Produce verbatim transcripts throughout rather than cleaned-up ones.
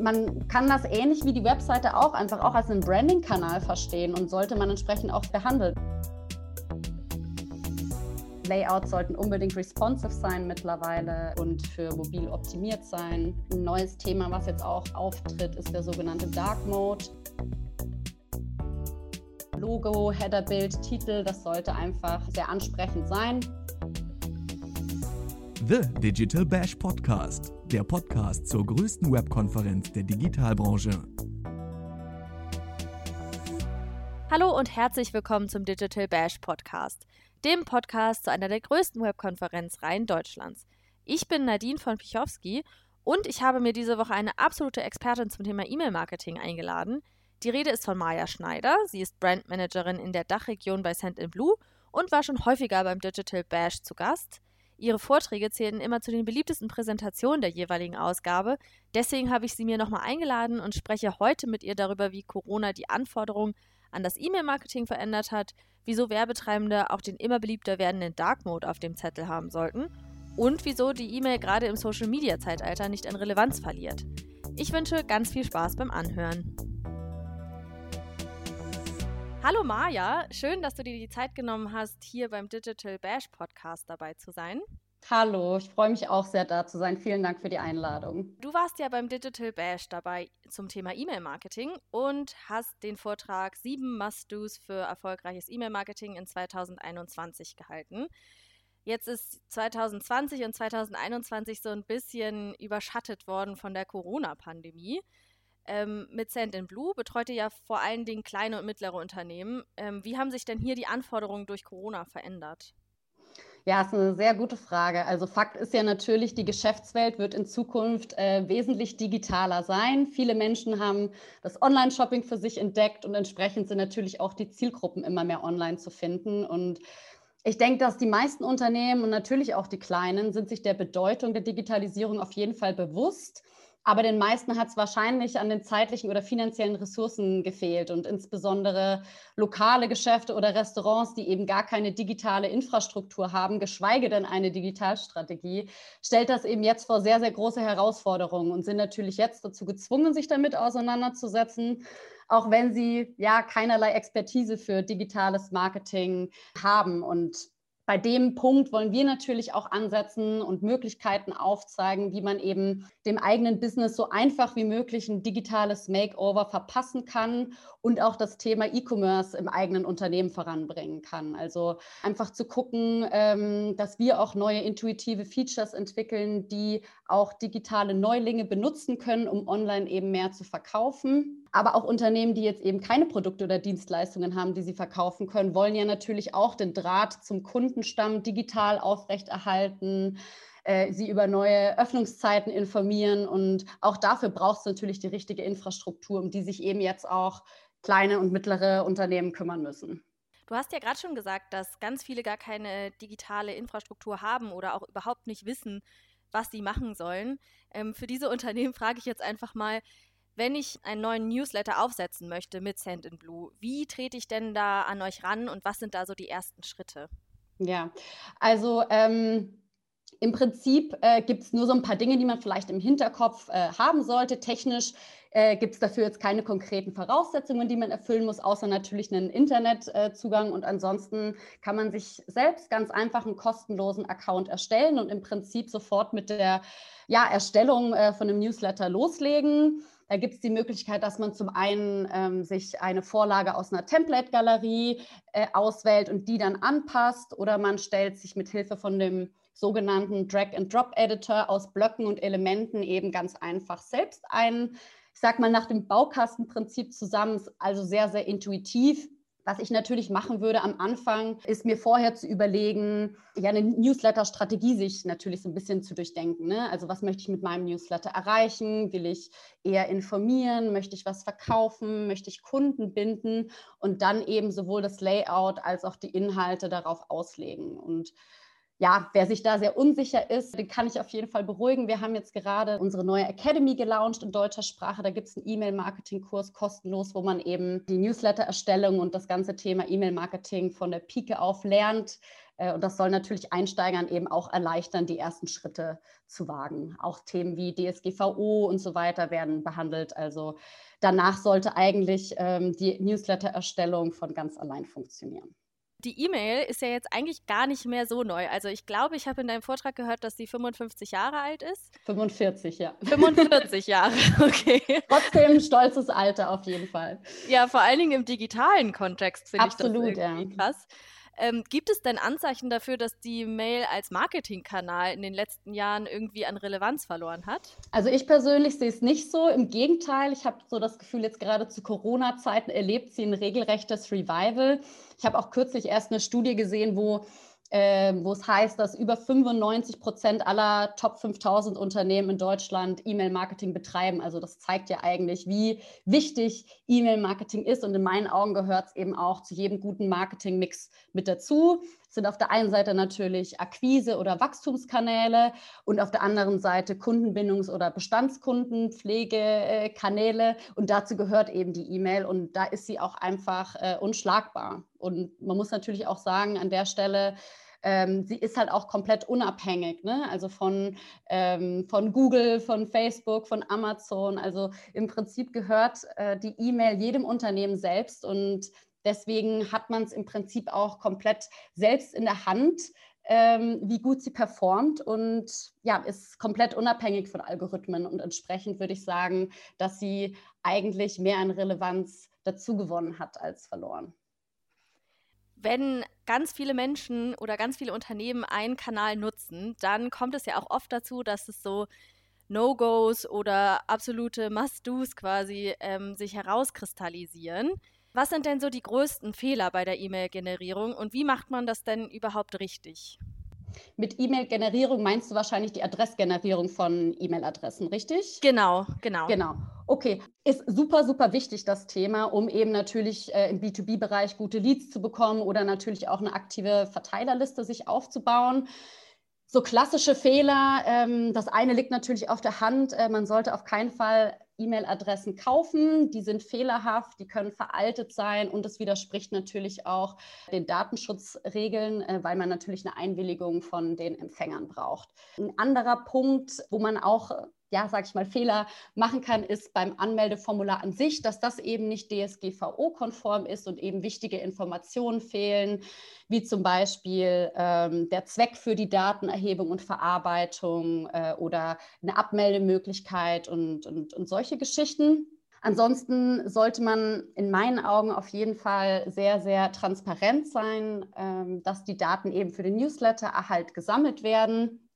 man kann das ähnlich wie die Webseite auch einfach auch als einen Branding-Kanal verstehen und sollte man entsprechend auch behandeln. Layouts sollten unbedingt responsive sein mittlerweile und für mobil optimiert sein. Ein neues Thema, was jetzt auch auftritt, ist der sogenannte Dark Mode. Logo, Headerbild, Titel, das sollte einfach sehr ansprechend sein. The Digital Bash Podcast, der Podcast zur größten Webkonferenz der Digitalbranche. Hallo und herzlich willkommen zum Digital Bash Podcast, dem Podcast zu einer der größten Webkonferenzreihen Deutschlands. Ich bin Nadine von Pichowski und ich habe mir diese Woche eine absolute Expertin zum Thema E-Mail-Marketing eingeladen. Die Rede ist von Maya Schneider. Sie ist Brandmanagerin in der D A C H-Region bei Sendinblue und war schon häufiger beim Digital Bash zu Gast. Ihre Vorträge zählten immer zu den beliebtesten Präsentationen der jeweiligen Ausgabe. Deswegen habe ich sie mir nochmal eingeladen und spreche heute mit ihr darüber, wie Corona die Anforderungen an das E-Mail-Marketing verändert hat, wieso Werbetreibende auch den immer beliebter werdenden Dark Mode auf dem Zettel haben sollten und wieso die E-Mail gerade im Social-Media-Zeitalter nicht an Relevanz verliert. Ich wünsche ganz viel Spaß beim Anhören. Hallo Maya, schön, dass du dir die Zeit genommen hast, hier beim Digital Bash Podcast dabei zu sein. Hallo, ich freue mich auch sehr, da zu sein. Vielen Dank für die Einladung. Du warst ja beim Digital Bash dabei zum Thema E-Mail-Marketing und hast den Vortrag sieben Must-Dos für erfolgreiches E-Mail-Marketing in zwanzig einundzwanzig gehalten. Jetzt ist zwanzig zwanzig und zwanzig einundzwanzig so ein bisschen überschattet worden von der Corona-Pandemie. Ähm, mit Sendinblue betreut ihr ja vor allen Dingen kleine und mittlere Unternehmen. Ähm, wie haben sich denn hier die Anforderungen durch Corona verändert? Ja, das ist eine sehr gute Frage. Also Fakt ist ja natürlich, die Geschäftswelt wird in Zukunft äh, wesentlich digitaler sein. Viele Menschen haben das Online-Shopping für sich entdeckt und entsprechend sind natürlich auch die Zielgruppen immer mehr online zu finden. Und ich denke, dass die meisten Unternehmen und natürlich auch die Kleinen sind sich der Bedeutung der Digitalisierung auf jeden Fall bewusst. Aber den meisten hat es wahrscheinlich an den zeitlichen oder finanziellen Ressourcen gefehlt und insbesondere lokale Geschäfte oder Restaurants, die eben gar keine digitale Infrastruktur haben, geschweige denn eine Digitalstrategie, stellt das eben jetzt vor sehr, sehr große Herausforderungen und sind natürlich jetzt dazu gezwungen, sich damit auseinanderzusetzen, auch wenn sie ja keinerlei Expertise für digitales Marketing haben. Und bei dem Punkt wollen wir natürlich auch ansetzen und Möglichkeiten aufzeigen, wie man eben dem eigenen Business so einfach wie möglich ein digitales Makeover verpassen kann und auch das Thema E-Commerce im eigenen Unternehmen voranbringen kann. Also einfach zu gucken, dass wir auch neue intuitive Features entwickeln, die auch digitale Neulinge benutzen können, um online eben mehr zu verkaufen. Aber auch Unternehmen, die jetzt eben keine Produkte oder Dienstleistungen haben, die sie verkaufen können, wollen ja natürlich auch den Draht zum Kundenstamm digital aufrechterhalten, äh, sie über neue Öffnungszeiten informieren. Und auch dafür braucht es natürlich die richtige Infrastruktur, um die sich eben jetzt auch kleine und mittlere Unternehmen kümmern müssen. Du hast ja gerade schon gesagt, dass ganz viele gar keine digitale Infrastruktur haben oder auch überhaupt nicht wissen, was sie machen sollen. Ähm, für diese Unternehmen frage ich jetzt einfach mal, wenn ich einen neuen Newsletter aufsetzen möchte mit Sendinblue, wie trete ich denn da an euch ran und was sind da so die ersten Schritte? Ja, also ähm, im Prinzip äh, gibt es nur so ein paar Dinge, die man vielleicht im Hinterkopf äh, haben sollte. Technisch äh, gibt es dafür jetzt keine konkreten Voraussetzungen, die man erfüllen muss, außer natürlich einen Internetzugang. Äh, und ansonsten kann man sich selbst ganz einfach einen kostenlosen Account erstellen und im Prinzip sofort mit der ja, Erstellung äh, von einem Newsletter loslegen. Da gibt es die Möglichkeit, dass man zum einen ähm, sich eine Vorlage aus einer Template-Galerie äh, auswählt und die dann anpasst, oder man stellt sich mit Hilfe von dem sogenannten Drag-and-Drop-Editor aus Blöcken und Elementen eben ganz einfach selbst ein, ich sag mal nach dem Baukastenprinzip zusammen, also sehr, sehr intuitiv. Was ich natürlich machen würde am Anfang, ist mir vorher zu überlegen, ja, eine Newsletter-Strategie sich natürlich so ein bisschen zu durchdenken. Ne? Also was möchte ich mit meinem Newsletter erreichen? Will ich eher informieren? Möchte ich was verkaufen? Möchte ich Kunden binden? Und dann eben sowohl das Layout als auch die Inhalte darauf auslegen. Und ja, wer sich da sehr unsicher ist, den kann ich auf jeden Fall beruhigen. Wir haben jetzt gerade unsere neue Academy gelauncht in deutscher Sprache. Da gibt es einen E-Mail-Marketing-Kurs kostenlos, wo man eben die Newsletter-Erstellung und das ganze Thema E-Mail-Marketing von der Pike auf lernt. Und das soll natürlich Einsteigern eben auch erleichtern, die ersten Schritte zu wagen. Auch Themen wie D S G V O und so weiter werden behandelt. Also danach sollte eigentlich ähm, die Newsletter-Erstellung von ganz allein funktionieren. Die E-Mail ist ja jetzt eigentlich gar nicht mehr so neu. Also ich glaube, ich habe in deinem Vortrag gehört, dass sie fünfundfünfzig Jahre alt ist. fünfundvierzig, ja. fünfundvierzig Jahre, okay. Trotzdem ein stolzes Alter auf jeden Fall. Ja, vor allen Dingen im digitalen Kontext finde ich das irgendwie ja. krass. Ähm, gibt es denn Anzeichen dafür, dass die Mail als Marketingkanal in den letzten Jahren irgendwie an Relevanz verloren hat? Also ich persönlich sehe es nicht so. Im Gegenteil, ich habe so das Gefühl, jetzt gerade zu Corona-Zeiten erlebt sie ein regelrechtes Revival. Ich habe auch kürzlich erst eine Studie gesehen, wo, äh, wo es heißt, dass über fünfundneunzig Prozent aller Top fünftausend Unternehmen in Deutschland E-Mail-Marketing betreiben. Also das zeigt ja eigentlich, wie wichtig E-Mail-Marketing ist. Und in meinen Augen gehört es eben auch zu jedem guten Marketing-Mix mit dazu. Es sind auf der einen Seite natürlich Akquise- oder Wachstumskanäle und auf der anderen Seite Kundenbindungs- oder Bestandskundenpflegekanäle. Und dazu gehört eben die E-Mail und da ist sie auch einfach äh, unschlagbar. Und man muss natürlich auch sagen, an der Stelle, ähm, sie ist halt auch komplett unabhängig, ne? Also von, ähm, von Google, von Facebook, von Amazon. Also im Prinzip gehört äh, die E-Mail jedem Unternehmen selbst und deswegen hat man es im Prinzip auch komplett selbst in der Hand, ähm, wie gut sie performt und ja, ist komplett unabhängig von Algorithmen und entsprechend würde ich sagen, dass sie eigentlich mehr an Relevanz dazu gewonnen hat als verloren. Wenn ganz viele Menschen oder ganz viele Unternehmen einen Kanal nutzen, dann kommt es ja auch oft dazu, dass es so No-Gos oder absolute Must-Dos quasi ähm, sich herauskristallisieren. Was sind denn so die größten Fehler bei der E-Mail-Generierung und wie macht man das denn überhaupt richtig? Mit E-Mail-Generierung meinst du wahrscheinlich die Adressgenerierung von E-Mail-Adressen, richtig? Genau, genau. Genau. Okay, ist super, super wichtig das Thema, um eben natürlich äh, im B zwei B-Bereich gute Leads zu bekommen oder natürlich auch eine aktive Verteilerliste sich aufzubauen. So klassische Fehler, ähm, das eine liegt natürlich auf der Hand, äh, man sollte auf keinen Fall E-Mail-Adressen kaufen, die sind fehlerhaft, die können veraltet sein und es widerspricht natürlich auch den Datenschutzregeln, weil man natürlich eine Einwilligung von den Empfängern braucht. Ein anderer Punkt, wo man auch, ja, sag ich mal, Fehler machen kann, ist beim Anmeldeformular an sich, dass das eben nicht D S G V O-konform ist und eben wichtige Informationen fehlen, wie zum Beispiel ähm, der Zweck für die Datenerhebung und Verarbeitung äh, oder eine Abmeldemöglichkeit und, und, und solche Geschichten. Ansonsten sollte man in meinen Augen auf jeden Fall sehr, sehr transparent sein, ähm, dass die Daten eben für den Newsletter-Erhalt gesammelt werden,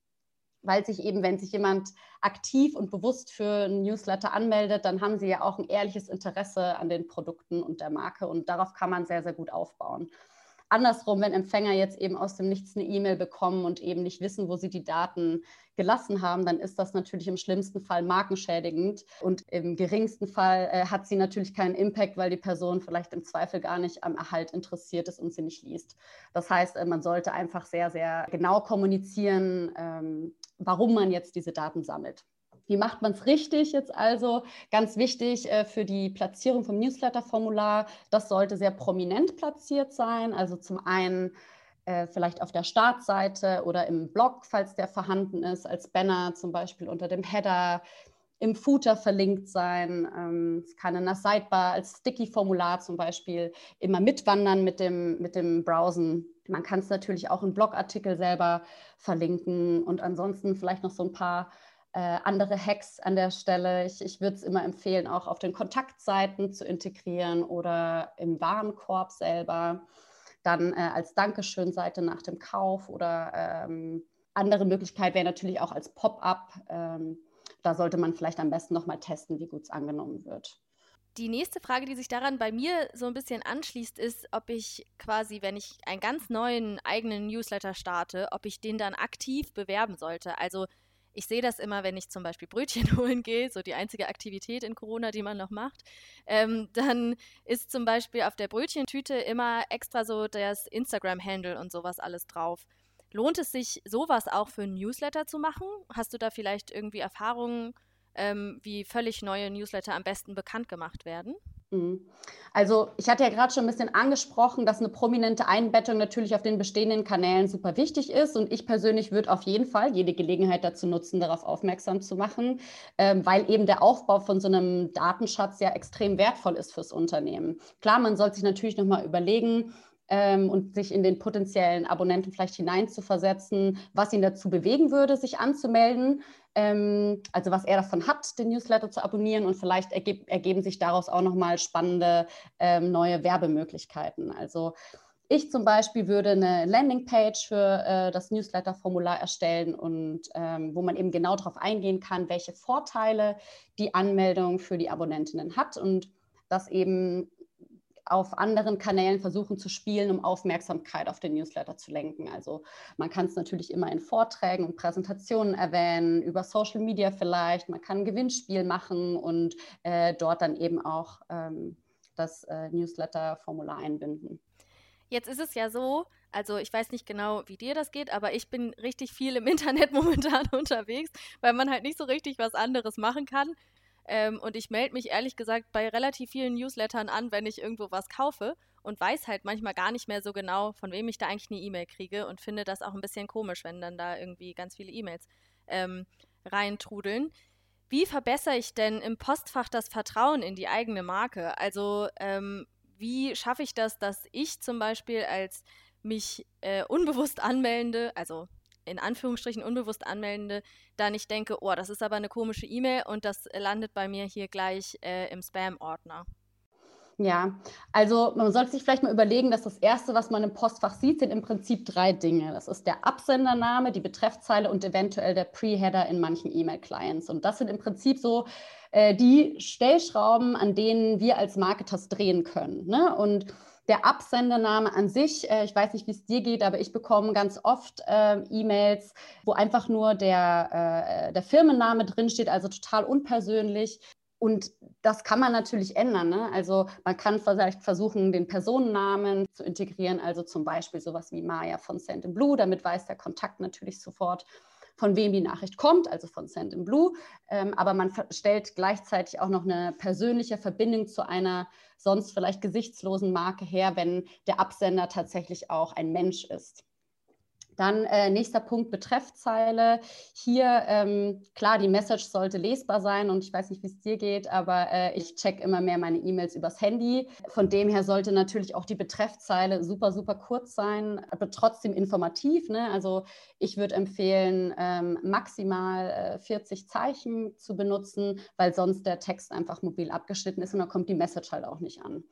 weil sich eben, wenn sich jemand aktiv und bewusst für einen Newsletter anmeldet, dann haben sie ja auch ein ehrliches Interesse an den Produkten und der Marke und darauf kann man sehr, sehr gut aufbauen. Andersrum, wenn Empfänger jetzt eben aus dem Nichts eine E-Mail bekommen und eben nicht wissen, wo sie die Daten gelassen haben, dann ist das natürlich im schlimmsten Fall markenschädigend und im geringsten Fall äh, hat sie natürlich keinen Impact, weil die Person vielleicht im Zweifel gar nicht am Erhalt interessiert ist und sie nicht liest. Das heißt, man sollte einfach sehr, sehr genau kommunizieren, ähm, warum man jetzt diese Daten sammelt. Wie macht man es richtig jetzt also? Ganz wichtig äh, für die Platzierung vom Newsletter-Formular, das sollte sehr prominent platziert sein. Also zum einen äh, vielleicht auf der Startseite oder im Blog, falls der vorhanden ist, als Banner zum Beispiel unter dem Header, im Footer verlinkt sein. Ähm, es kann in der Sidebar als Sticky-Formular zum Beispiel immer mitwandern mit dem, mit dem Browsen. Man kann es natürlich auch in Blogartikel selber verlinken und ansonsten vielleicht noch so ein paar Äh, andere Hacks an der Stelle. Ich, ich würde es immer empfehlen, auch auf den Kontaktseiten zu integrieren oder im Warenkorb selber, dann äh, als Dankeschön-Seite nach dem Kauf oder ähm, andere Möglichkeit wäre natürlich auch als Pop-up. Ähm, da sollte man vielleicht am besten nochmal testen, wie gut es angenommen wird. Die nächste Frage, die sich daran bei mir so ein bisschen anschließt, ist, ob ich quasi, wenn ich einen ganz neuen eigenen Newsletter starte, ob ich den dann aktiv bewerben sollte. Also ich sehe das immer, wenn ich zum Beispiel Brötchen holen gehe, so die einzige Aktivität in Corona, die man noch macht, ähm, dann ist zum Beispiel auf der Brötchentüte immer extra so das Instagram-Handle und sowas alles drauf. Lohnt es sich, sowas auch für einen Newsletter zu machen? Hast du da vielleicht irgendwie Erfahrungen, ähm, wie völlig neue Newsletter am besten bekannt gemacht werden? Also ich hatte ja gerade schon ein bisschen angesprochen, dass eine prominente Einbettung natürlich auf den bestehenden Kanälen super wichtig ist, und ich persönlich würde auf jeden Fall jede Gelegenheit dazu nutzen, darauf aufmerksam zu machen, ähm, weil eben der Aufbau von so einem Datenschatz ja extrem wertvoll ist fürs Unternehmen. Klar, man sollte sich natürlich nochmal überlegen, Ähm, und sich in den potenziellen Abonnenten vielleicht hineinzuversetzen, was ihn dazu bewegen würde, sich anzumelden, ähm, also was er davon hat, den Newsletter zu abonnieren, und vielleicht ergeb- ergeben sich daraus auch nochmal spannende ähm, neue Werbemöglichkeiten. Also ich zum Beispiel würde eine Landingpage für äh, das Newsletter-Formular erstellen, und ähm, wo man eben genau darauf eingehen kann, welche Vorteile die Anmeldung für die Abonnentinnen hat, und das eben auf anderen Kanälen versuchen zu spielen, um Aufmerksamkeit auf den Newsletter zu lenken. Also man kann es natürlich immer in Vorträgen und Präsentationen erwähnen, über Social Media vielleicht, man kann ein Gewinnspiel machen und äh, dort dann eben auch ähm, das äh, Newsletter-Formular einbinden. Jetzt ist es ja so, also ich weiß nicht genau, wie dir das geht, aber ich bin richtig viel im Internet momentan unterwegs, weil man halt nicht so richtig was anderes machen kann. Ähm, und ich melde mich ehrlich gesagt bei relativ vielen Newslettern an, wenn ich irgendwo was kaufe, und weiß halt manchmal gar nicht mehr so genau, von wem ich da eigentlich eine E-Mail kriege, und finde das auch ein bisschen komisch, wenn dann da irgendwie ganz viele E-Mails ähm, reintrudeln. Wie verbessere ich denn im Postfach das Vertrauen in die eigene Marke? Also ähm, wie schaffe ich das, dass ich zum Beispiel als mich äh, unbewusst anmeldende, also in Anführungsstrichen unbewusst anmeldende, da nicht denke, oh, das ist aber eine komische E-Mail und das landet bei mir hier gleich äh, im Spam-Ordner? Ja, also man sollte sich vielleicht mal überlegen, dass das Erste, was man im Postfach sieht, sind im Prinzip drei Dinge. Das ist der Absendername, die Betreffzeile und eventuell der Pre-Header in manchen E-Mail-Clients. Und das sind im Prinzip so äh, die Stellschrauben, an denen wir als Marketers drehen können, ne? Und der Absendername an sich, äh, ich weiß nicht, wie es dir geht, aber ich bekomme ganz oft äh, E-Mails, wo einfach nur der, äh, der Firmenname drinsteht, also total unpersönlich. Und das kann man natürlich ändern, ne? Also man kann vielleicht versuchen, den Personennamen zu integrieren, also zum Beispiel sowas wie Maya von Sendinblue, damit weiß der Kontakt natürlich sofort, von wem die Nachricht kommt, also von Sendinblue. Ähm, aber man ver- stellt gleichzeitig auch noch eine persönliche Verbindung zu einer sonst vielleicht gesichtslosen Marke her, wenn der Absender tatsächlich auch ein Mensch ist. Dann äh, nächster Punkt, Betreffzeile. Hier, ähm, klar, die Message sollte lesbar sein, und ich weiß nicht, wie es dir geht, aber äh, ich checke immer mehr meine E-Mails übers Handy. Von dem her sollte natürlich auch die Betreffzeile super, super kurz sein, aber trotzdem informativ, ne? Also ich würde empfehlen, ähm, maximal äh, vierzig Zeichen zu benutzen, weil sonst der Text einfach mobil abgeschnitten ist und dann kommt die Message halt auch nicht an.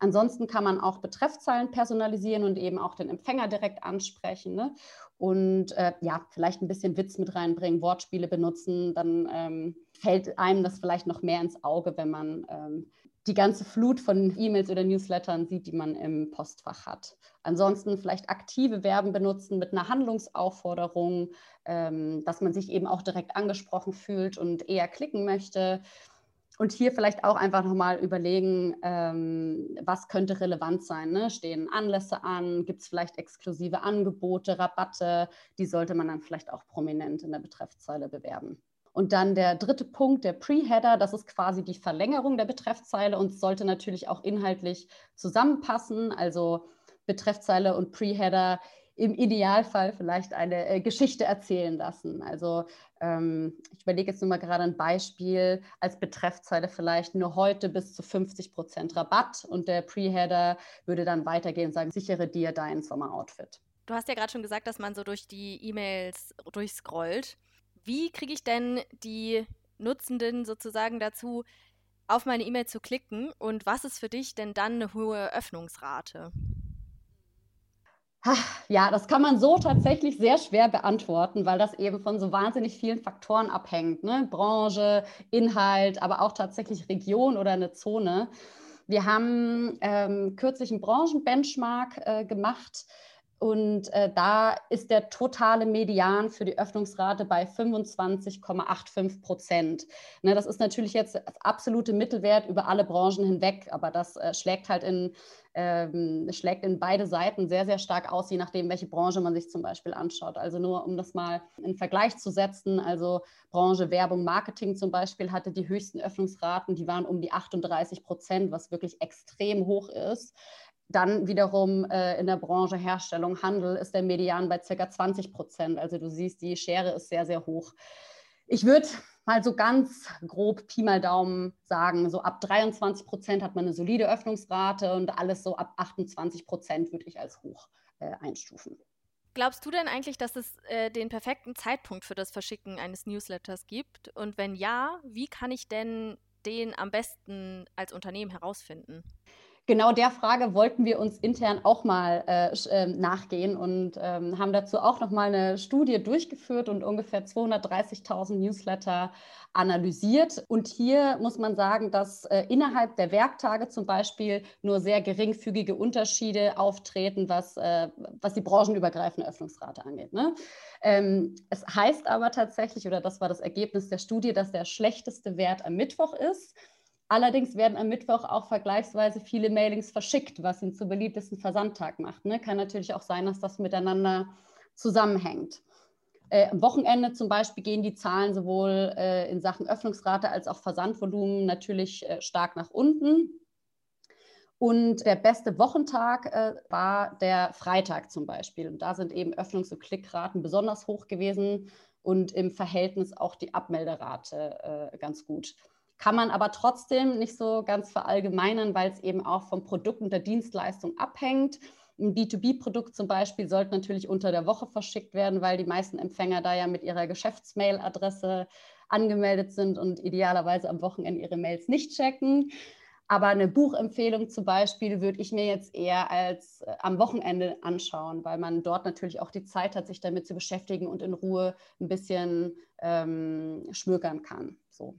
Ansonsten kann man auch Betreffzeilen personalisieren und eben auch den Empfänger direkt ansprechen, ne? Und äh, ja, vielleicht ein bisschen Witz mit reinbringen, Wortspiele benutzen, dann ähm, fällt einem das vielleicht noch mehr ins Auge, wenn man ähm, die ganze Flut von E-Mails oder Newslettern sieht, die man im Postfach hat. Ansonsten vielleicht aktive Verben benutzen mit einer Handlungsaufforderung, ähm, dass man sich eben auch direkt angesprochen fühlt und eher klicken möchte. Und hier vielleicht auch einfach nochmal überlegen, ähm, was könnte relevant sein, ne? Stehen Anlässe an? Gibt es vielleicht exklusive Angebote, Rabatte? Die sollte man dann vielleicht auch prominent in der Betreffzeile bewerben. Und dann der dritte Punkt, der Pre-Header, das ist quasi die Verlängerung der Betreffzeile und sollte natürlich auch inhaltlich zusammenpassen. Also Betreffzeile und Pre-Header im Idealfall vielleicht eine äh, Geschichte erzählen lassen. Also ähm, ich überlege jetzt nur mal gerade ein Beispiel, als Betreffzeile vielleicht nur heute bis zu fünfzig Prozent Rabatt, und der Pre-Header würde dann weitergehen und sagen, sichere dir dein Sommeroutfit. Du hast ja gerade schon gesagt, dass man so durch die E-Mails durchscrollt. Wie kriege ich denn die Nutzenden sozusagen dazu, auf meine E-Mail zu klicken, und was ist für dich denn dann eine hohe Öffnungsrate? Ja, das kann man so tatsächlich sehr schwer beantworten, weil das eben von so wahnsinnig vielen Faktoren abhängt, ne? Branche, Inhalt, aber auch tatsächlich Region oder eine Zone. Wir haben ähm, kürzlich einen Branchenbenchmark äh, gemacht, Und äh, da ist der totale Median für die Öffnungsrate bei fünfundzwanzig Komma fünfundachtzig Prozent. Ne, das ist natürlich jetzt das absolute Mittelwert über alle Branchen hinweg, aber das äh, schlägt halt in, ähm, schlägt in beide Seiten sehr, sehr stark aus, je nachdem, welche Branche man sich zum Beispiel anschaut. Also nur, um das mal in Vergleich zu setzen, also Branche Werbung, Marketing zum Beispiel hatte die höchsten Öffnungsraten, die waren um die achtunddreißig Prozent, was wirklich extrem hoch ist. Dann wiederum äh, in der Branche Herstellung, Handel ist der Median bei ca. zwanzig Prozent. Also du siehst, die Schere ist sehr, sehr hoch. Ich würde mal so ganz grob Pi mal Daumen sagen, so ab dreiundzwanzig Prozent hat man eine solide Öffnungsrate und alles so ab achtundzwanzig Prozent würde ich als hoch äh, einstufen. Glaubst du denn eigentlich, dass es äh, den perfekten Zeitpunkt für das Verschicken eines Newsletters gibt? Und wenn ja, wie kann ich denn den am besten als Unternehmen herausfinden? Genau der Frage wollten wir uns intern auch mal äh, nachgehen und ähm, haben dazu auch nochmal eine Studie durchgeführt und ungefähr zweihundertdreißigtausend Newsletter analysiert. Und hier muss man sagen, dass äh, innerhalb der Werktage zum Beispiel nur sehr geringfügige Unterschiede auftreten, was, äh, was die branchenübergreifende Öffnungsrate angeht. Ne? Ähm, es heißt aber tatsächlich, oder das war das Ergebnis der Studie, dass der schlechteste Wert am Mittwoch ist. Allerdings werden am Mittwoch auch vergleichsweise viele Mailings verschickt, was ihn zum beliebtesten Versandtag macht. Ne? Kann natürlich auch sein, dass das miteinander zusammenhängt. Äh, am Wochenende zum Beispiel gehen die Zahlen sowohl äh, in Sachen Öffnungsrate als auch Versandvolumen natürlich äh, stark nach unten. Und der beste Wochentag äh, war der Freitag zum Beispiel. Und da sind eben Öffnungs- und Klickraten besonders hoch gewesen und im Verhältnis auch die Abmelderate äh, ganz gut. Kann man aber trotzdem nicht so ganz verallgemeinern, weil es eben auch vom Produkt und der Dienstleistung abhängt. Ein B zwei B Produkt zum Beispiel sollte natürlich unter der Woche verschickt werden, weil die meisten Empfänger da ja mit ihrer Geschäftsmail-Adresse angemeldet sind und idealerweise am Wochenende ihre Mails nicht checken. Aber eine Buchempfehlung zum Beispiel würde ich mir jetzt eher als äh, am Wochenende anschauen, weil man dort natürlich auch die Zeit hat, sich damit zu beschäftigen und in Ruhe ein bisschen ähm, schmökern kann. So.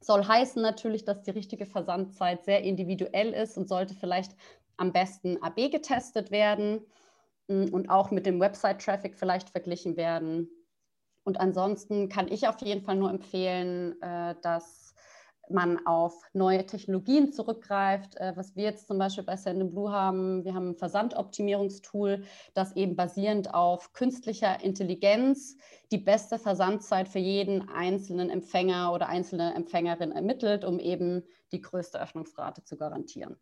Soll heißen natürlich, dass die richtige Versandzeit sehr individuell ist und sollte vielleicht am besten A B getestet werden und auch mit dem Website-Traffic vielleicht verglichen werden. Und ansonsten kann ich auf jeden Fall nur empfehlen, dass man auf neue Technologien zurückgreift, was wir jetzt zum Beispiel bei Sendinblue haben. Wir haben ein Versandoptimierungstool, das eben basierend auf künstlicher Intelligenz die beste Versandzeit für jeden einzelnen Empfänger oder einzelne Empfängerin ermittelt, um eben die größte Öffnungsrate zu garantieren.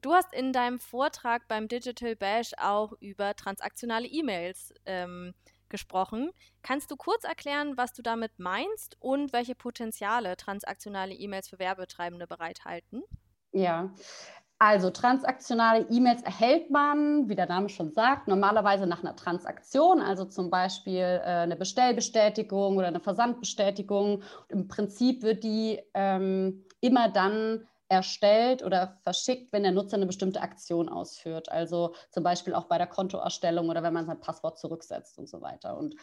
Du hast in deinem Vortrag beim Digital Bash auch über transaktionale E-Mails ähm, gesprochen. Kannst du kurz erklären, was du damit meinst und welche Potenziale transaktionale E-Mails für Werbetreibende bereithalten? Ja, also transaktionale E-Mails erhält man, wie der Name schon sagt, normalerweise nach einer Transaktion, also zum Beispiel äh, eine Bestellbestätigung oder eine Versandbestätigung. Im Prinzip wird die ähm, immer dann erstellt oder verschickt, wenn der Nutzer eine bestimmte Aktion ausführt. Also zum Beispiel auch bei der Kontoerstellung oder wenn man sein Passwort zurücksetzt und so weiter. Und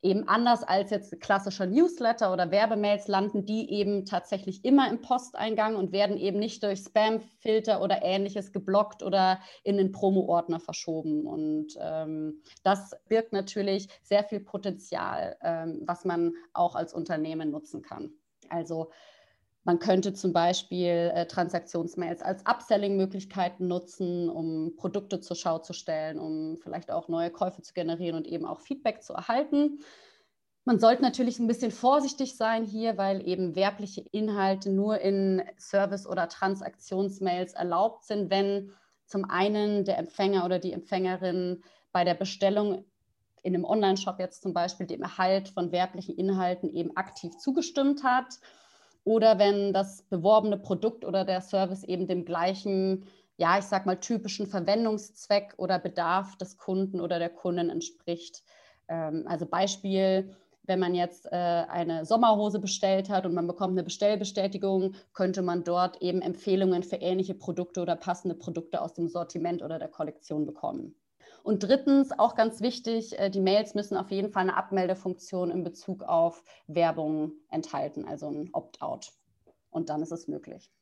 eben anders als jetzt klassischer Newsletter oder Werbemails landen die eben tatsächlich immer im Posteingang und werden eben nicht durch Spamfilter oder Ähnliches geblockt oder in den Promo-Ordner verschoben. Und ähm, das birgt natürlich sehr viel Potenzial, ähm, was man auch als Unternehmen nutzen kann. Also man könnte zum Beispiel äh, Transaktionsmails als Upselling-Möglichkeiten nutzen, um Produkte zur Schau zu stellen, um vielleicht auch neue Käufe zu generieren und eben auch Feedback zu erhalten. Man sollte natürlich ein bisschen vorsichtig sein hier, weil eben werbliche Inhalte nur in Service- oder Transaktionsmails erlaubt sind, wenn zum einen der Empfänger oder die Empfängerin bei der Bestellung in einem Online-Shop jetzt zum Beispiel dem Erhalt von werblichen Inhalten eben aktiv zugestimmt hat. Oder wenn das beworbene Produkt oder der Service eben dem gleichen, ja, ich sag mal, typischen Verwendungszweck oder Bedarf des Kunden oder der Kundin entspricht. Ähm, also Beispiel, wenn man jetzt äh, eine Sommerhose bestellt hat und man bekommt eine Bestellbestätigung, könnte man dort eben Empfehlungen für ähnliche Produkte oder passende Produkte aus dem Sortiment oder der Kollektion bekommen. Und drittens, auch ganz wichtig, die Mails müssen auf jeden Fall eine Abmeldefunktion in Bezug auf Werbung enthalten, also ein Opt-out. Und dann ist es möglich.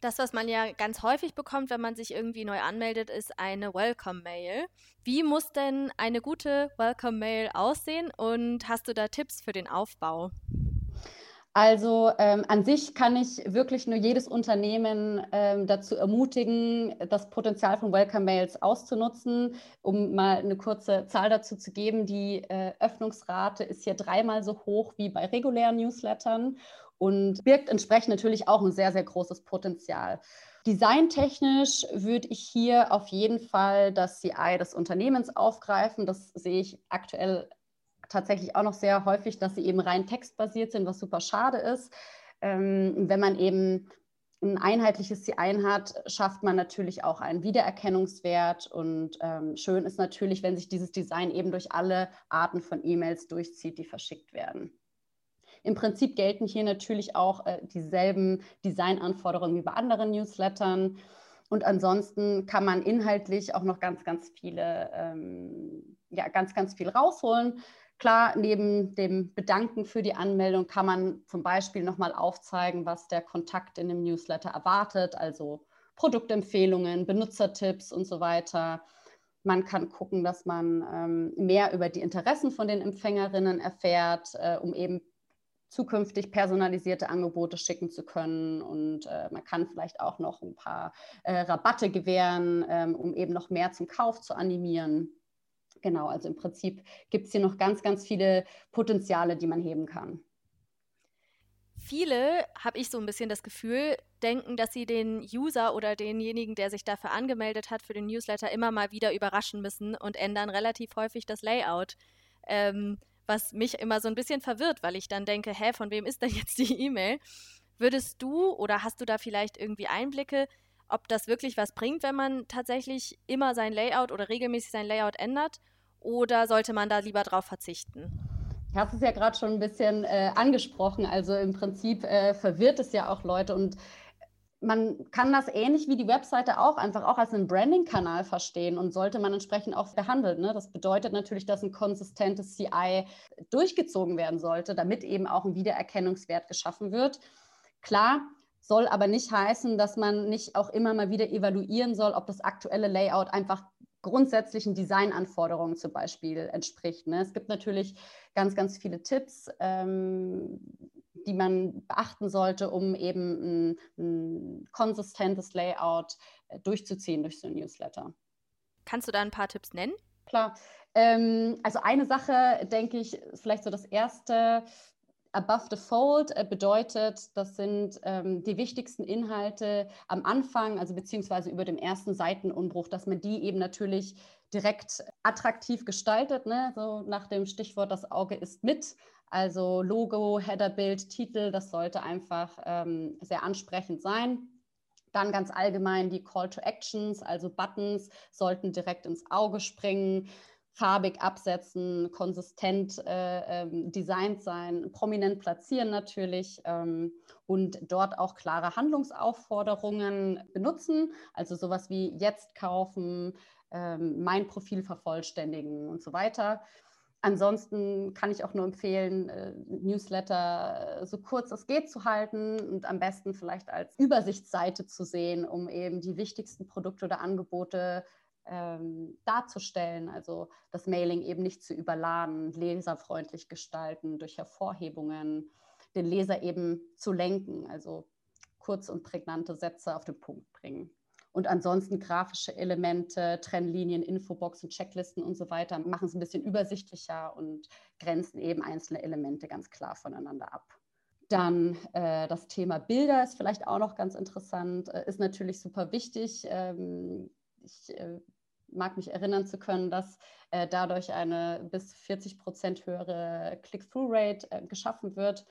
Das, was man ja ganz häufig bekommt, wenn man sich irgendwie neu anmeldet, ist eine Welcome-Mail. Wie muss denn eine gute Welcome-Mail aussehen und hast du da Tipps für den Aufbau? Also ähm, an sich kann ich wirklich nur jedes Unternehmen ähm, dazu ermutigen, das Potenzial von Welcome-Mails auszunutzen. Um mal eine kurze Zahl dazu zu geben, die äh, Öffnungsrate ist hier dreimal so hoch wie bei regulären Newslettern und birgt entsprechend natürlich auch ein sehr, sehr großes Potenzial. Designtechnisch würde ich hier auf jeden Fall das C I des Unternehmens aufgreifen. Das sehe ich aktuell tatsächlich auch noch sehr häufig, dass sie eben rein textbasiert sind, was super schade ist. Ähm, wenn man eben ein einheitliches C I hat, schafft man natürlich auch einen Wiedererkennungswert und ähm, schön ist natürlich, wenn sich dieses Design eben durch alle Arten von E-Mails durchzieht, die verschickt werden. Im Prinzip gelten hier natürlich auch äh, dieselben Designanforderungen wie bei anderen Newslettern und ansonsten kann man inhaltlich auch noch ganz, ganz viele, ähm, ja, ganz, ganz viel rausholen. Klar, neben dem Bedanken für die Anmeldung kann man zum Beispiel nochmal aufzeigen, was der Kontakt in dem Newsletter erwartet, also Produktempfehlungen, Benutzertipps und so weiter. Man kann gucken, dass man ähm, mehr über die Interessen von den Empfängerinnen erfährt, äh, um eben zukünftig personalisierte Angebote schicken zu können und äh, man kann vielleicht auch noch ein paar äh, Rabatte gewähren, ähm, um eben noch mehr zum Kauf zu animieren. Genau, also im Prinzip gibt es hier noch ganz, ganz viele Potenziale, die man heben kann. Viele, habe ich so ein bisschen das Gefühl, denken, dass sie den User oder denjenigen, der sich dafür angemeldet hat, für den Newsletter immer mal wieder überraschen müssen und ändern relativ häufig das Layout. Ähm, was mich immer so ein bisschen verwirrt, weil ich dann denke, hä, von wem ist denn jetzt die E-Mail? Würdest du oder hast du da vielleicht irgendwie Einblicke, ob das wirklich was bringt, wenn man tatsächlich immer sein Layout oder regelmäßig sein Layout ändert oder sollte man da lieber drauf verzichten? Du hast es ja gerade schon ein bisschen äh, angesprochen, also im Prinzip äh, verwirrt es ja auch Leute und man kann das ähnlich wie die Webseite auch einfach auch als einen Branding-Kanal verstehen und sollte man entsprechend auch behandeln. Ne? Das bedeutet natürlich, dass ein konsistentes C I durchgezogen werden sollte, damit eben auch ein Wiedererkennungswert geschaffen wird. Klar, soll aber nicht heißen, dass man nicht auch immer mal wieder evaluieren soll, ob das aktuelle Layout einfach grundsätzlichen Designanforderungen zum Beispiel entspricht. Ne? Es gibt natürlich ganz, ganz viele Tipps, ähm, die man beachten sollte, um eben ein, ein konsistentes Layout durchzuziehen durch so ein Newsletter. Kannst du da ein paar Tipps nennen? Klar. Ähm, also eine Sache, denke ich, ist vielleicht so das erste. Above the Fold bedeutet, das sind ähm, die wichtigsten Inhalte am Anfang, also beziehungsweise über dem ersten Seitenumbruch, dass man die eben natürlich direkt attraktiv gestaltet, ne? So nach dem Stichwort, das Auge ist mit. Also Logo, Headerbild, Titel, das sollte einfach ähm, sehr ansprechend sein. Dann ganz allgemein die Call to Actions, also Buttons, sollten direkt ins Auge springen, farbig absetzen, konsistent äh, ähm, designt sein, prominent platzieren natürlich ähm, und dort auch klare Handlungsaufforderungen benutzen, also sowas wie jetzt kaufen, ähm, mein Profil vervollständigen und so weiter. Ansonsten kann ich auch nur empfehlen, Newsletter so kurz es geht zu halten und am besten vielleicht als Übersichtsseite zu sehen, um eben die wichtigsten Produkte oder Angebote ähm, darzustellen. Also das Mailing eben nicht zu überladen, leserfreundlich gestalten durch Hervorhebungen, den Leser eben zu lenken, also kurz und prägnante Sätze auf den Punkt bringen. Und ansonsten grafische Elemente, Trennlinien, Infoboxen, Checklisten und so weiter machen es ein bisschen übersichtlicher und grenzen eben einzelne Elemente ganz klar voneinander ab. Dann äh, das Thema Bilder ist vielleicht auch noch ganz interessant, äh, ist natürlich super wichtig. Ähm, ich äh, mag mich erinnern zu können, dass äh, dadurch eine bis vierzig Prozent höhere Click-Through-Rate äh, geschaffen wird.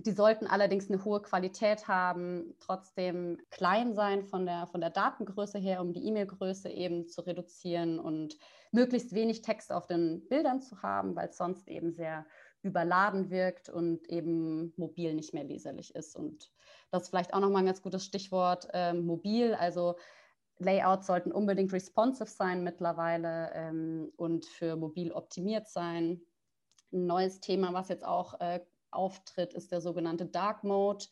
Die sollten allerdings eine hohe Qualität haben, trotzdem klein sein von der, von der Datengröße her, um die E-Mail-Größe eben zu reduzieren und möglichst wenig Text auf den Bildern zu haben, weil es sonst eben sehr überladen wirkt und eben mobil nicht mehr leserlich ist. Und das ist vielleicht auch nochmal ein ganz gutes Stichwort, äh, mobil, also Layouts sollten unbedingt responsive sein mittlerweile ähm, und für mobil optimiert sein. Ein neues Thema, was jetzt auch äh, auftritt, ist der sogenannte Dark Mode.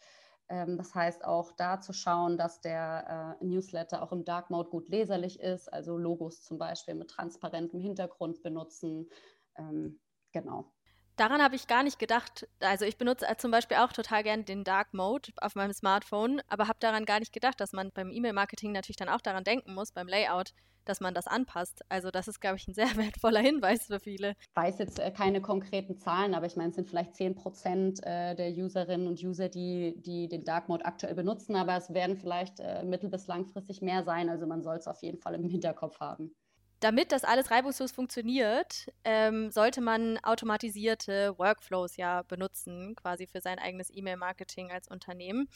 Das heißt auch da zu schauen, dass der äh, Newsletter auch im Dark Mode gut leserlich ist, also Logos zum Beispiel mit transparentem Hintergrund benutzen, ähm, genau. Daran habe ich gar nicht gedacht, also ich benutze zum Beispiel auch total gern den Dark Mode auf meinem Smartphone, aber habe daran gar nicht gedacht, dass man beim E-Mail-Marketing natürlich dann auch daran denken muss, beim Layout, dass man das anpasst. Also das ist, glaube ich, ein sehr wertvoller Hinweis für viele. Ich weiß jetzt äh, keine konkreten Zahlen, aber ich meine, es sind vielleicht zehn Prozent äh, der Userinnen und User, die, die den Dark Mode aktuell benutzen, aber es werden vielleicht äh, mittel- bis langfristig mehr sein, also man soll es auf jeden Fall im Hinterkopf haben. Damit das alles reibungslos funktioniert, ähm, sollte man automatisierte Workflows ja benutzen, quasi für sein eigenes E-Mail-Marketing als Unternehmen.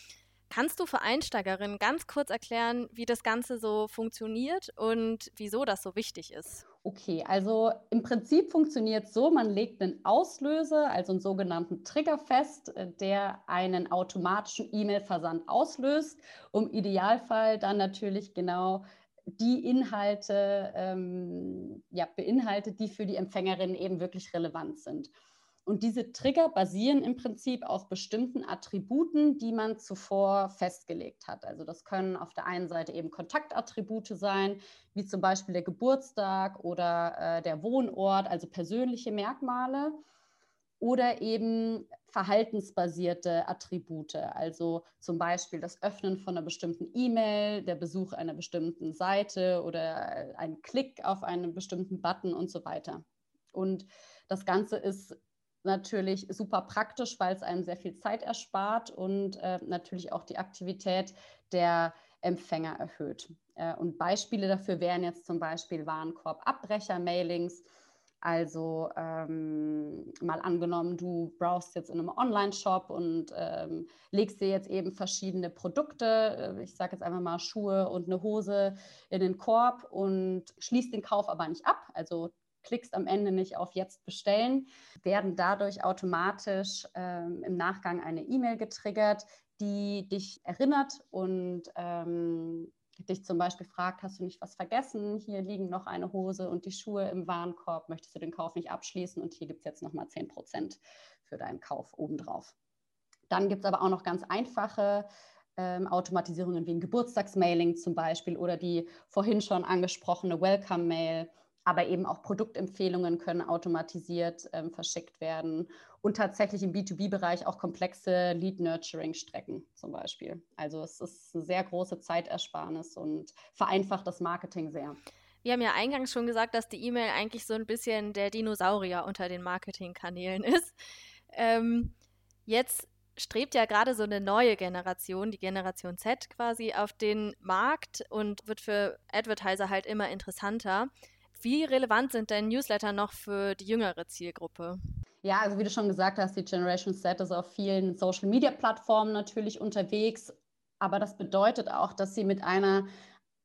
Kannst du für Einsteigerinnen ganz kurz erklären, wie das Ganze so funktioniert und wieso das so wichtig ist? Okay, also im Prinzip funktioniert es so, man legt einen Auslöser, also einen sogenannten Trigger fest, der einen automatischen E-Mail-Versand auslöst, um im Idealfall dann natürlich genau die Inhalte ähm, ja, beinhaltet, die für die Empfängerin eben wirklich relevant sind. Und diese Trigger basieren im Prinzip auf bestimmten Attributen, die man zuvor festgelegt hat. Also das können auf der einen Seite eben Kontaktattribute sein, wie zum Beispiel der Geburtstag oder äh, der Wohnort, also persönliche Merkmale. Oder eben verhaltensbasierte Attribute, also zum Beispiel das Öffnen von einer bestimmten E-Mail, der Besuch einer bestimmten Seite oder ein Klick auf einen bestimmten Button und so weiter. Und das Ganze ist natürlich super praktisch, weil es einem sehr viel Zeit erspart und äh, natürlich auch die Aktivität der Empfänger erhöht. Äh, und Beispiele dafür wären jetzt zum Beispiel Warenkorb-Abbrecher-Mailings. Also ähm, mal angenommen, du browsest jetzt in einem Online-Shop und ähm, legst dir jetzt eben verschiedene Produkte, ich sage jetzt einfach mal Schuhe und eine Hose in den Korb und schließt den Kauf aber nicht ab, also klickst am Ende nicht auf Jetzt bestellen, werden dadurch automatisch ähm, im Nachgang eine E-Mail getriggert, die dich erinnert und ähm, dich zum Beispiel fragt, hast du nicht was vergessen? Hier liegen noch eine Hose und die Schuhe im Warenkorb. Möchtest du den Kauf nicht abschließen? Und hier gibt es jetzt nochmal zehn Prozent für deinen Kauf obendrauf. Dann gibt es aber auch noch ganz einfache ähm, Automatisierungen wie ein Geburtstagsmailing zum Beispiel oder die vorhin schon angesprochene Welcome-Mail. Aber eben auch Produktempfehlungen können automatisiert ähm, verschickt werden und tatsächlich im B zwei B-Bereich auch komplexe Lead-Nurturing-Strecken zum Beispiel. Also es ist eine sehr große Zeitersparnis und vereinfacht das Marketing sehr. Wir haben ja eingangs schon gesagt, dass die E-Mail eigentlich so ein bisschen der Dinosaurier unter den Marketingkanälen ist. Ähm, jetzt strebt ja gerade so eine neue Generation, die Generation Z quasi, auf den Markt und wird für Advertiser halt immer interessanter. Wie relevant sind denn Newsletter noch für die jüngere Zielgruppe? Ja, also wie du schon gesagt hast, die Generation Z ist auf vielen Social-Media-Plattformen natürlich unterwegs. Aber das bedeutet auch, dass sie mit einer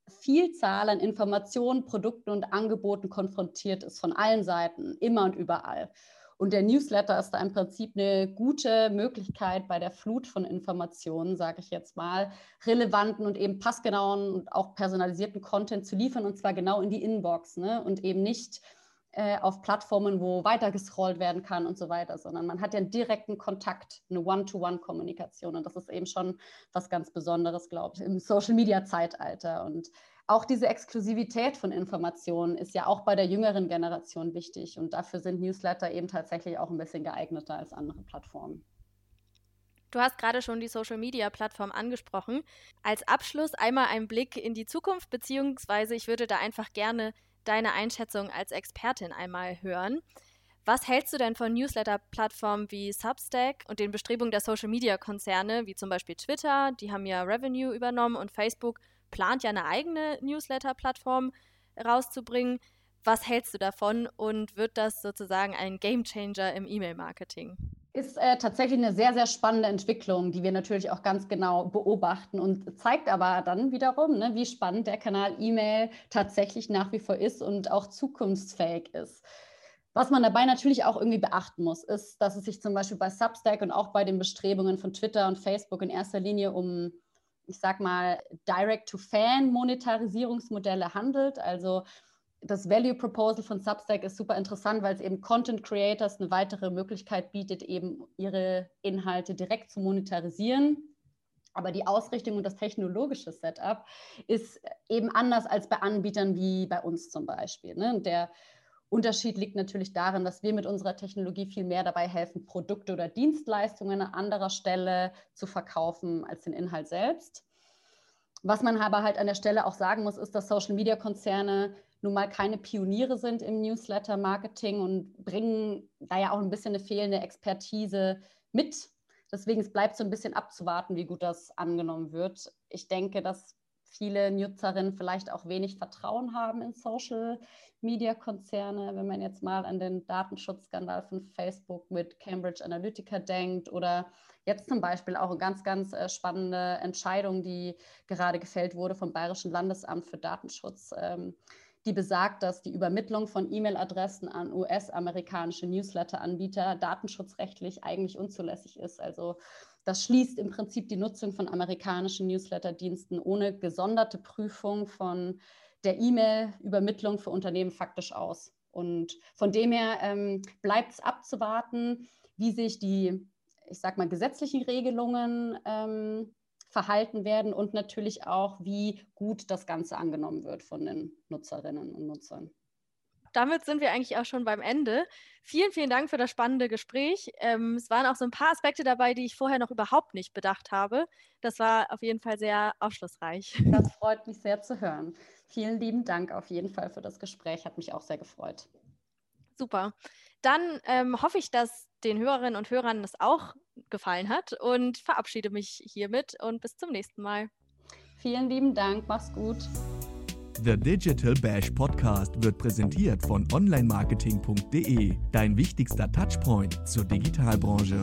Vielzahl an Informationen, Produkten und Angeboten konfrontiert ist, von allen Seiten, immer und überall. Und der Newsletter ist da im Prinzip eine gute Möglichkeit, bei der Flut von Informationen, sage ich jetzt mal, relevanten und eben passgenauen und auch personalisierten Content zu liefern, und zwar genau in die Inbox, ne? Und eben nicht äh, auf Plattformen, wo weitergescrollt werden kann und so weiter, sondern man hat ja einen direkten Kontakt, eine One-to-One-Kommunikation, und das ist eben schon was ganz Besonderes, glaube ich, im Social-Media-Zeitalter. Und auch diese Exklusivität von Informationen ist ja auch bei der jüngeren Generation wichtig, und dafür sind Newsletter eben tatsächlich auch ein bisschen geeigneter als andere Plattformen. Du hast gerade schon die Social-Media-Plattform angesprochen. Als Abschluss einmal ein Blick in die Zukunft, beziehungsweise ich würde da einfach gerne deine Einschätzung als Expertin einmal hören. Was hältst du denn von Newsletter-Plattformen wie Substack und den Bestrebungen der Social-Media-Konzerne, wie zum Beispiel Twitter, die haben ja Revenue übernommen, und Facebook plant ja eine eigene Newsletter-Plattform rauszubringen. Was hältst du davon, und wird das sozusagen ein Gamechanger im E-Mail-Marketing? Ist äh, tatsächlich eine sehr, sehr spannende Entwicklung, die wir natürlich auch ganz genau beobachten, und zeigt aber dann wiederum, ne, wie spannend der Kanal E-Mail tatsächlich nach wie vor ist und auch zukunftsfähig ist. Was man dabei natürlich auch irgendwie beachten muss, ist, dass es sich zum Beispiel bei Substack und auch bei den Bestrebungen von Twitter und Facebook in erster Linie um, ich sag mal, Direct-to-Fan-Monetarisierungsmodelle handelt. Also das Value-Proposal von Substack ist super interessant, weil es eben Content-Creators eine weitere Möglichkeit bietet, eben ihre Inhalte direkt zu monetarisieren. Aber die Ausrichtung und das technologische Setup ist eben anders als bei Anbietern wie bei uns zum Beispiel, ne? Der Unterschied liegt natürlich darin, dass wir mit unserer Technologie viel mehr dabei helfen, Produkte oder Dienstleistungen an anderer Stelle zu verkaufen als den Inhalt selbst. Was man aber halt an der Stelle auch sagen muss, ist, dass Social-Media-Konzerne nun mal keine Pioniere sind im Newsletter-Marketing und bringen da ja auch ein bisschen eine fehlende Expertise mit. Deswegen, es bleibt so ein bisschen abzuwarten, wie gut das angenommen wird. Ich denke, dass viele Nutzerinnen vielleicht auch wenig Vertrauen haben in Social-Media-Konzerne, wenn man jetzt mal an den Datenschutzskandal von Facebook mit Cambridge Analytica denkt oder jetzt zum Beispiel auch eine ganz, ganz spannende Entscheidung, die gerade gefällt wurde vom Bayerischen Landesamt für Datenschutz, die besagt, dass die Übermittlung von E-Mail-Adressen an U S-amerikanische Newsletter-Anbieter datenschutzrechtlich eigentlich unzulässig ist. Also das schließt im Prinzip die Nutzung von amerikanischen Newsletter-Diensten ohne gesonderte Prüfung von der E-Mail-Übermittlung für Unternehmen faktisch aus. Und von dem her ähm, bleibt es abzuwarten, wie sich die, ich sag mal, gesetzlichen Regelungen ähm, verhalten werden und natürlich auch, wie gut das Ganze angenommen wird von den Nutzerinnen und Nutzern. Damit sind wir eigentlich auch schon beim Ende. Vielen, vielen Dank für das spannende Gespräch. Ähm, es waren auch so ein paar Aspekte dabei, die ich vorher noch überhaupt nicht bedacht habe. Das war auf jeden Fall sehr aufschlussreich. Das freut mich sehr zu hören. Vielen lieben Dank auf jeden Fall für das Gespräch. Hat mich auch sehr gefreut. Super. Dann ähm, hoffe ich, dass den Hörerinnen und Hörern das auch gefallen hat und verabschiede mich hiermit und bis zum nächsten Mal. Vielen lieben Dank, mach's gut. The Digital Bash Podcast wird präsentiert von online marketing punkt de, dein wichtigster Touchpoint zur Digitalbranche.